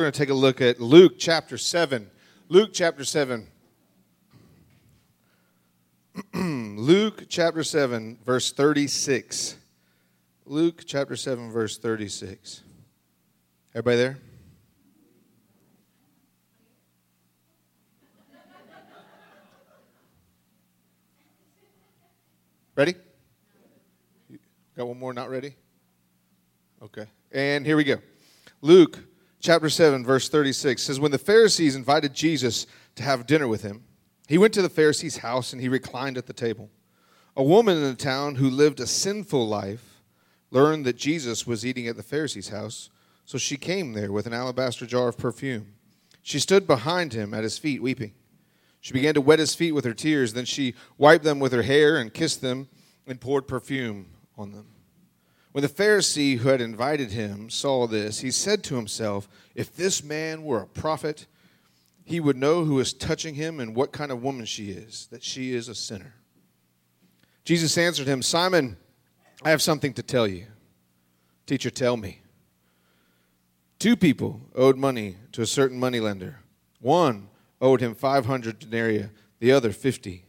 We're going to take a look at Luke chapter 7. Luke chapter 7. Luke chapter 7, verse 36. Luke chapter 7, verse 36. Everybody there? Ready? Got one more not ready? Okay. And here we go. Luke chapter 7, verse 36 says, when the Pharisees invited Jesus to have dinner with him, he went to the Pharisees' house and he reclined at the table. A woman in the town who lived a sinful life learned that Jesus was eating at the Pharisees' house, so she came there with an alabaster jar of perfume. She stood behind him at his feet weeping. She began to wet his feet with her tears. Then she wiped them with her hair and kissed them and poured perfume on them. When the Pharisee who had invited him saw this, he said to himself, if this man were a prophet, he would know who is touching him and what kind of woman she is, that she is a sinner. Jesus answered him, Simon, I have something to tell you. Teacher, tell me. 2 people owed money to a certain moneylender. One owed him 500 denarii, the other 50.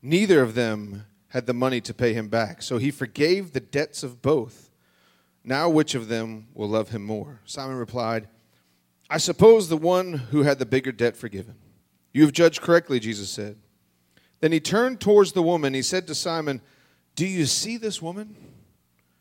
Neither of them had the money to pay him back, so he forgave the debts of both. Now which of them will love him more? Simon replied, I suppose the one who had the bigger debt forgiven. You have judged correctly, Jesus said. Then he turned towards the woman. He said to Simon, do you see this woman?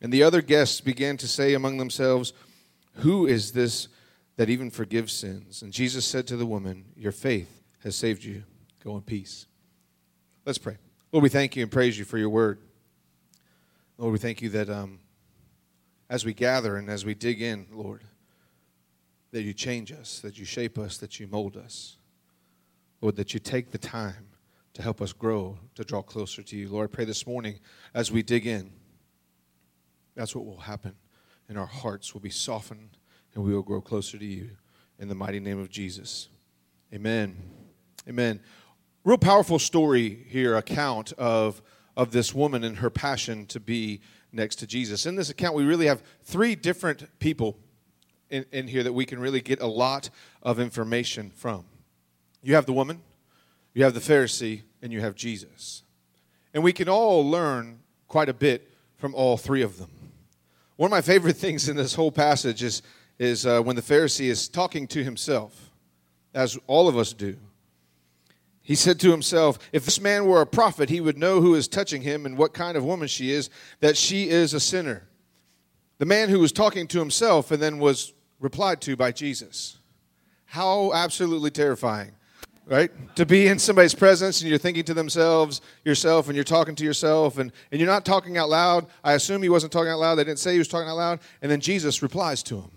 And the other guests began to say among themselves, who is this that even forgives sins? And Jesus said to the woman, your faith has saved you. Go in peace. Let's pray. Lord, we thank you and praise you for your word. Lord, we thank you that as we gather and as we dig in, Lord, that you change us, that you shape us, that you mold us. Lord, that you take the time to help us grow, to draw closer to you. Lord, I pray this morning as we dig in, that's what will happen, and our hearts will be softened, and we will grow closer to you in the mighty name of Jesus. Amen. Amen. Real powerful story here, account of this woman and her passion to be next to Jesus. In this account, we really have 3 different people in here that we can really get a lot of information from. You have the woman, you have the Pharisee, and you have Jesus. And we can all learn quite a bit from all 3 of them. One of my favorite things in this whole passage is when the Pharisee is talking to himself, as all of us do. He said to himself, if this man were a prophet, he would know who is touching him and what kind of woman she is, that she is a sinner. The man who was talking to himself and then was replied to by Jesus. How absolutely terrifying, right? To be in somebody's presence and you're thinking to yourself, and you're talking to yourself, and you're not talking out loud. I assume he wasn't talking out loud. They didn't say he was talking out loud. And then Jesus replies to him.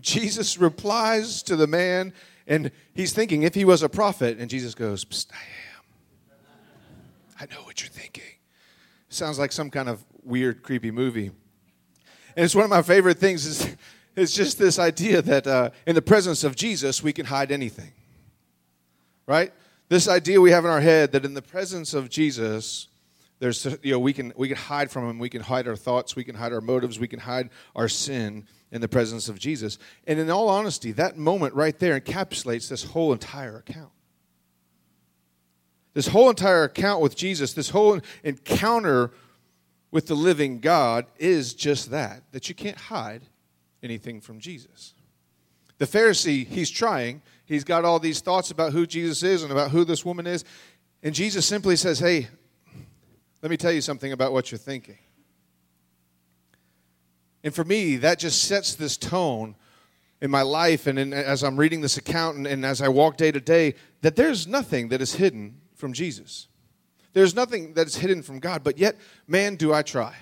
Jesus replies to the man, and he's thinking, if he was a prophet, and Jesus goes, psst, I am. I know what you're thinking. Sounds like some kind of weird, creepy movie. And it's one of my favorite things is it's just this idea that in the presence of Jesus, we can hide anything, right? This idea we have in our head that in the presence of Jesus, there's, you know, we can hide from him. We can hide our thoughts. We can hide our motives. We can hide our sin in the presence of Jesus. And in all honesty, that moment right there encapsulates this whole entire account. This whole entire account with Jesus, this whole encounter with the living God is just that you can't hide anything from Jesus. The Pharisee, he's trying. He's got all these thoughts about who Jesus is and about who this woman is. And Jesus simply says, hey, let me tell you something about what you're thinking. And for me, that just sets this tone in my life and as I'm reading this account and as I walk day to day, that there's nothing that is hidden from Jesus. There's nothing that's hidden from God, but yet, man, do I try.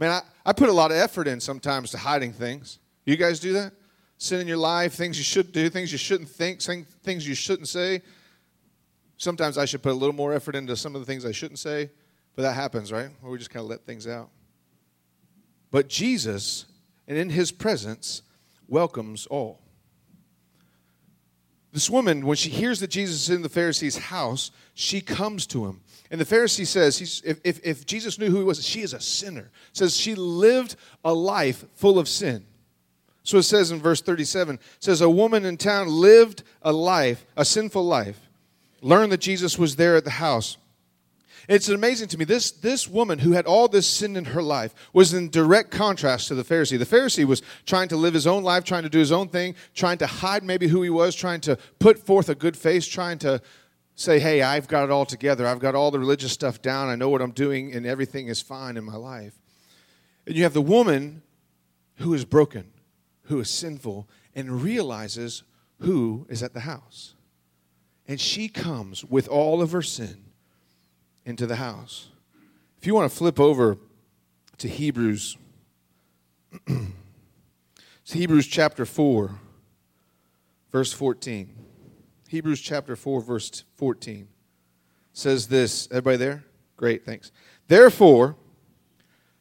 Man, I put a lot of effort in sometimes to hiding things. You guys do that? sin in your life, things you should do, things you shouldn't think, things you shouldn't say. Sometimes I should put a little more effort into some of the things I shouldn't say, but that happens, right? Or we just kind of let things out. But Jesus, and in his presence, welcomes all. This woman, when she hears that Jesus is in the Pharisee's house, she comes to him. And the Pharisee says, if Jesus knew who he was, she is a sinner. It says she lived a life full of sin. So it says in verse 37, it says, a woman in town lived a life, a sinful life, learned that Jesus was there at the house. It's amazing to me, this woman who had all this sin in her life was in direct contrast to the Pharisee. The Pharisee was trying to live his own life, trying to do his own thing, trying to hide maybe who he was, trying to put forth a good face, trying to say, hey, I've got it all together. I've got all the religious stuff down. I know what I'm doing, and everything is fine in my life. And you have the woman who is broken, who is sinful, and realizes who is at the house. And she comes with all of her sin into the house. If you want to flip over to Hebrews, it's Hebrews chapter 4, verse 14. Hebrews chapter 4, verse 14 says this. Everybody there? Great, thanks. Therefore,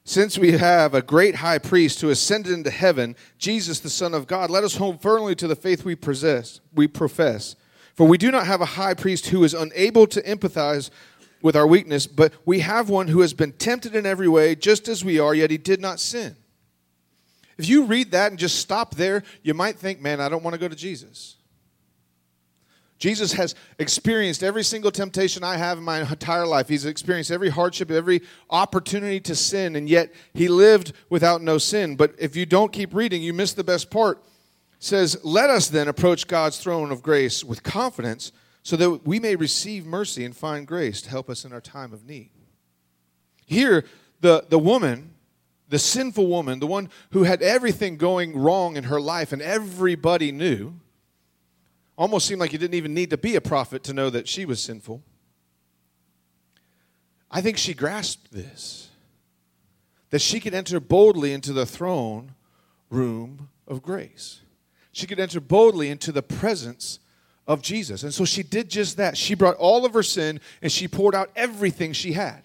since we have a great high priest who ascended into heaven, Jesus the Son of God, let us hold firmly to the faith we profess. For we do not have a high priest who is unable to empathize with our weakness, but we have one who has been tempted in every way, just as we are, yet he did not sin. If you read that and just stop there, you might think, man, I don't want to go to Jesus. Jesus has experienced every single temptation I have in my entire life. He's experienced every hardship, every opportunity to sin, and yet he lived without no sin. But if you don't keep reading, you miss the best part. It says, let us then approach God's throne of grace with confidence, so that we may receive mercy and find grace to help us in our time of need. Here, the woman, the sinful woman, the one who had everything going wrong in her life and everybody knew, almost seemed like you didn't even need to be a prophet to know that she was sinful. I think she grasped this, that she could enter boldly into the throne room of grace. She could enter boldly into the presence of Jesus. And so she did just that. She brought all of her sin and she poured out everything she had.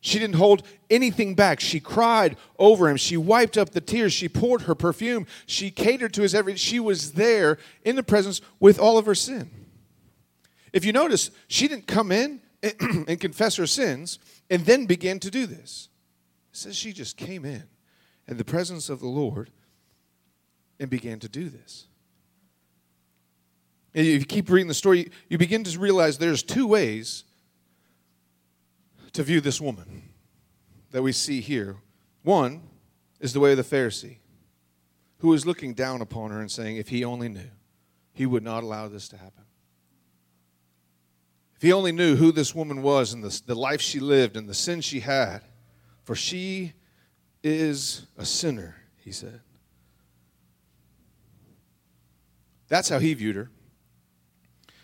She didn't hold anything back. She cried over him. She wiped up the tears. She poured her perfume. She catered to his every. She was there in the presence with all of her sin. If you notice, she didn't come in and confess her sins and then begin to do this. It says she just came in the presence of the Lord and began to do this. If you keep reading the story, you begin to realize there's two ways to view this woman that we see here. One is the way of the Pharisee, who is looking down upon her and saying, if he only knew, he would not allow this to happen. If he only knew who this woman was and the life she lived and the sin she had, for she is a sinner, he said. That's how he viewed her.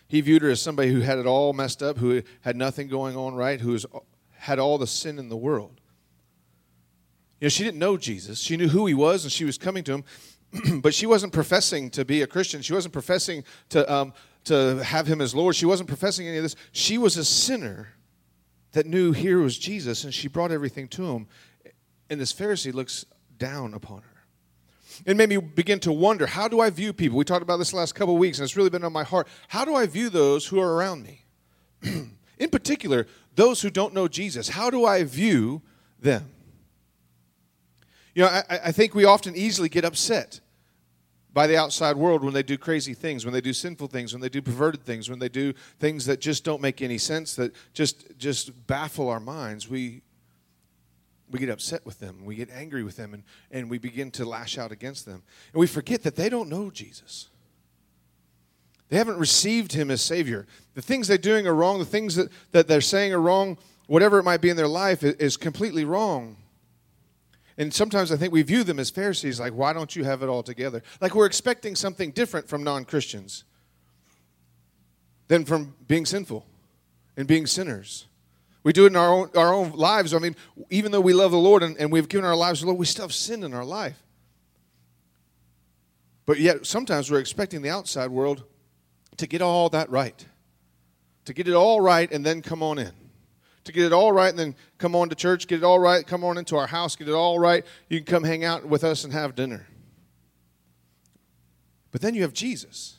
He viewed her as somebody who had it all messed up, who had nothing going on right, who had all the sin in the world. You know, she didn't know Jesus. She knew who he was, and she was coming to him, but she wasn't professing to be a Christian. She wasn't professing to have him as Lord. She wasn't professing any of this. She was a sinner that knew here was Jesus, and she brought everything to him. And this Pharisee looks down upon her. It made me begin to wonder, how do I view people? We talked about this the last couple of weeks, and it's really been on my heart. How do I view those who are around me? In particular, those who don't know Jesus. How do I view them? You know, I think we often easily get upset by the outside world when they do crazy things, when they do sinful things, when they do perverted things, when they do things that just don't make any sense, that just baffle our minds. We get upset with them. We get angry with them, and we begin to lash out against them. And we forget that they don't know Jesus. They haven't received him as Savior. The things they're doing are wrong. The things that they're saying are wrong. Whatever it might be in their life is completely wrong. And sometimes I think we view them as Pharisees, like, why don't you have it all together? Like we're expecting something different from non-Christians than from being sinful and being sinners. We do it in our own lives. I mean, even though we love the Lord and we've given our lives to the Lord, we still have sin in our life. But yet sometimes we're expecting the outside world to get all that right. To get it all right and then come on in. To get it all right and then come on to church, get it all right, come on into our house, get it all right. You can come hang out with us and have dinner. But then you have Jesus,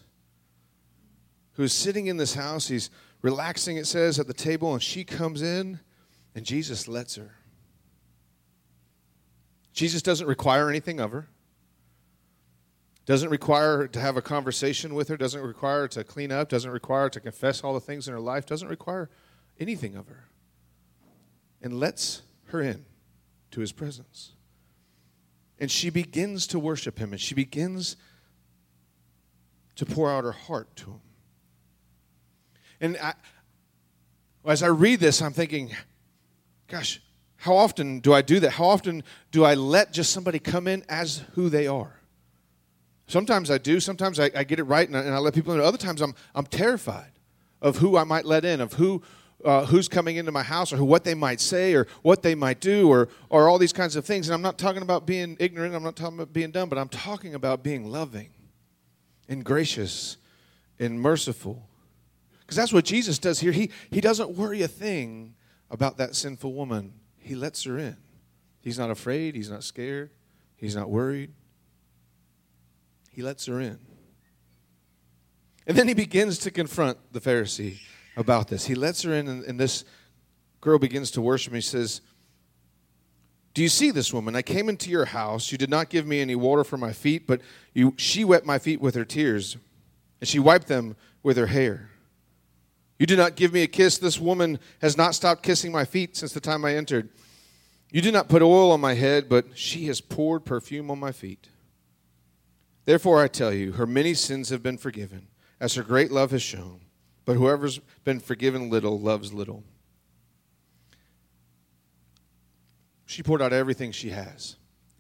who's sitting in this house. He's relaxing, it says, at the table, and she comes in, and Jesus lets her. Jesus doesn't require anything of her. Doesn't require her to have a conversation with her. Doesn't require her to clean up. Doesn't require her to confess all the things in her life. Doesn't require anything of her. And lets her in to his presence. And she begins to worship him. And she begins to pour out her heart to him. And as I read this, I'm thinking, gosh, how often do I do that? How often do I let just somebody come in as who they are? Sometimes I do. Sometimes I get it right, and I let people in. Other times I'm terrified of who I might let in, of who's coming into my house, or what they might say, or what they might do, or all these kinds of things. And I'm not talking about being ignorant. I'm not talking about being dumb, but I'm talking about being loving and gracious and merciful. Because that's what Jesus does here. He doesn't worry a thing about that sinful woman. He lets her in. He's not afraid. He's not scared. He's not worried. He lets her in. And then he begins to confront the Pharisee about this. He lets her in, and this girl begins to worship him. He says, "Do you see this woman? I came into your house. You did not give me any water for my feet, but she wet my feet with her tears, and she wiped them with her hair. You did not give me a kiss. This woman has not stopped kissing my feet since the time I entered. You did not put oil on my head, but she has poured perfume on my feet. Therefore, I tell you, her many sins have been forgiven, as her great love has shown. But whoever's been forgiven little loves little." She poured out everything she has,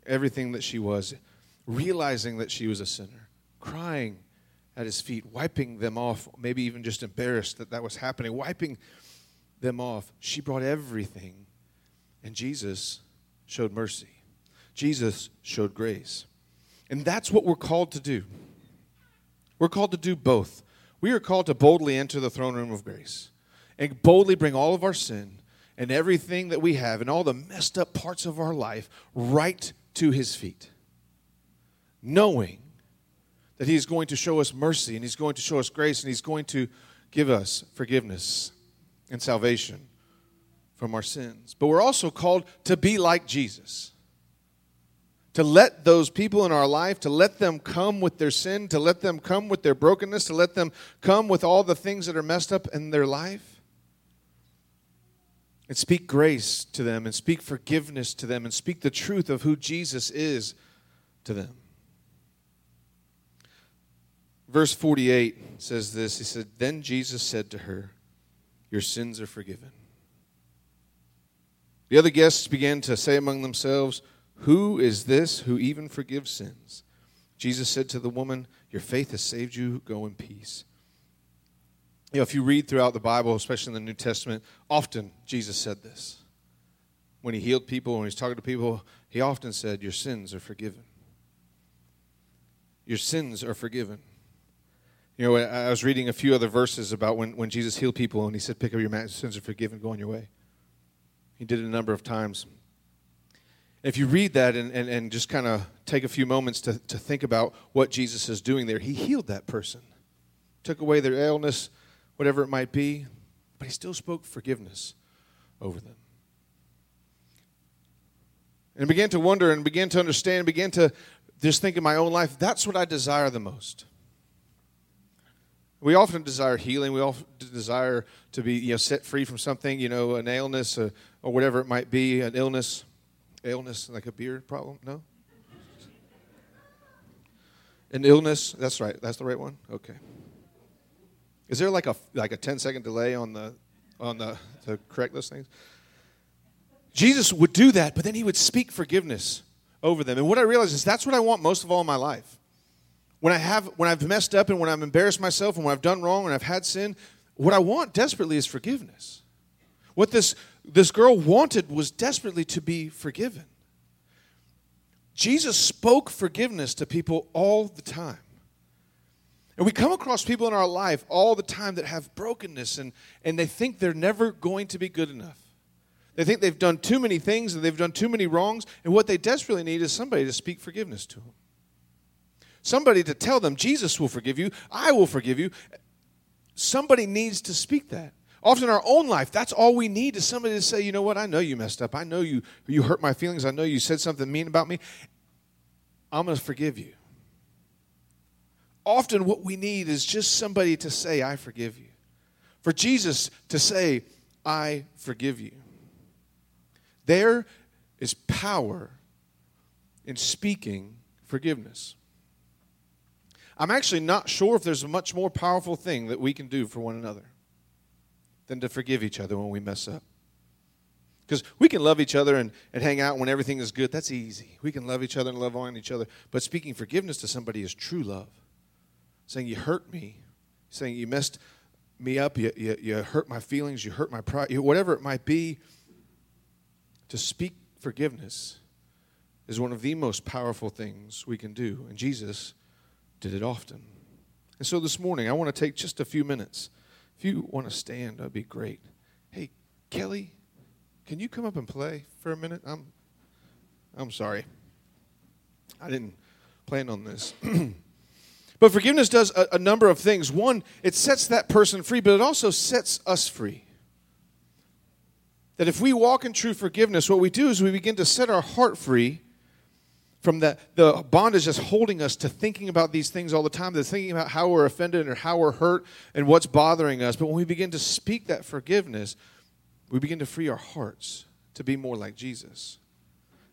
everything that she was, realizing that she was a sinner, crying at his feet, wiping them off, maybe even just embarrassed that was happening, wiping them off. She brought everything, and Jesus showed mercy. Jesus showed grace. And that's what we're called to do. We're called to do both. We are called to boldly enter the throne room of grace and boldly bring all of our sin and everything that we have and all the messed up parts of our life right to his feet, knowing that he's going to show us mercy and he's going to show us grace and he's going to give us forgiveness and salvation from our sins. But we're also called to be like Jesus. To let those people in our life, to let them come with their sin, to let them come with their brokenness, to let them come with all the things that are messed up in their life. And speak grace to them, and speak forgiveness to them, and speak the truth of who Jesus is to them. Verse 48 says this, he said, "Then Jesus said to her, 'Your sins are forgiven.' The other guests began to say among themselves, 'Who is this who even forgives sins?' Jesus said to the woman, 'Your faith has saved you. Go in peace.'" You know, if you read throughout the Bible, especially in the New Testament, often Jesus said this. When he healed people, when he was talking to people, he often said, "Your sins are forgiven. Your sins are forgiven." You know, I was reading a few other verses about when Jesus healed people, and he said, "Pick up your mat, your sins are forgiven, go on your way." He did it a number of times. If you read that and just kind of take a few moments to think about what Jesus is doing there, he healed that person, took away their illness, whatever it might be, but he still spoke forgiveness over them. And began to wonder and began to understand, began to just think in my own life, that's what I desire the most. We often desire healing. We often desire to be set free from something, an illness or whatever it might be, an illness. Illness, like a beard problem? No? An illness? That's right. That's the right one? Okay. Is there like a 10-second delay on the to correct those things? Jesus would do that, but then he would speak forgiveness over them. And what I realized is that's what I want most of all in my life. When I've messed up and when I've embarrassed myself and when I've done wrong and I've had sin, what I want desperately is forgiveness. What this girl wanted was desperately to be forgiven. Jesus spoke forgiveness to people all the time. And we come across people in our life all the time that have brokenness, and they think they're never going to be good enough. They think they've done too many things and they've done too many wrongs, and what they desperately need is somebody to speak forgiveness to them. Somebody to tell them, Jesus will forgive you, I will forgive you. Somebody needs to speak that. Often in our own life, that's all we need is somebody to say, you know what, I know you messed up. I know you hurt my feelings. I know you said something mean about me. I'm going to forgive you. Often what we need is just somebody to say, I forgive you. For Jesus to say, I forgive you. There is power in speaking forgiveness. I'm actually not sure if there's a much more powerful thing that we can do for one another than to forgive each other when we mess up. Because we can love each other and hang out when everything is good. That's easy. We can love each other and love on each other. But speaking forgiveness to somebody is true love. Saying you hurt me, saying you messed me up, you hurt my feelings, you hurt my pride, whatever it might be. To speak forgiveness is one of the most powerful things we can do. And Jesus did it often. And so this morning, I want to take just a few minutes. If you want to stand, that'd be great. Hey, Kelly, can you come up and play for a minute? I'm sorry. I didn't plan on this. But forgiveness does a number of things. One, it sets that person free, but it also sets us free. That if we walk in true forgiveness, what we do is we begin to set our heart free from the bondage that's holding us to thinking about these things all the time, to thinking about how we're offended or how we're hurt and what's bothering us. But when we begin to speak that forgiveness, we begin to free our hearts to be more like Jesus.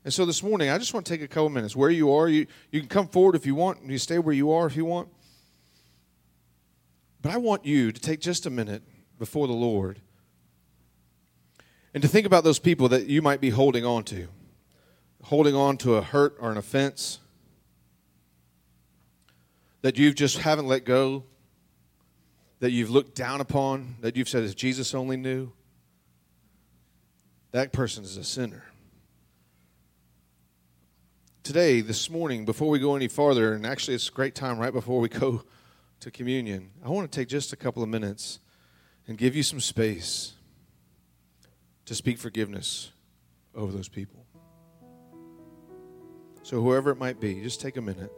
And so this morning, I just want to take a couple minutes. Where you are, you can come forward if you want, and you stay where you are if you want. But I want you to take just a minute before the Lord and to think about those people that you might be holding on to. Holding on to a hurt or an offense that you just haven't let go, that you've looked down upon, that you've said, if Jesus only knew, that person is a sinner. Today, this morning, before we go any farther, and actually it's a great time right before we go to communion, I want to take just a couple of minutes and give you some space to speak forgiveness over those people. So whoever it might be, just take a minute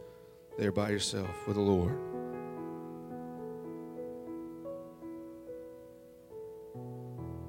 there by yourself with the Lord.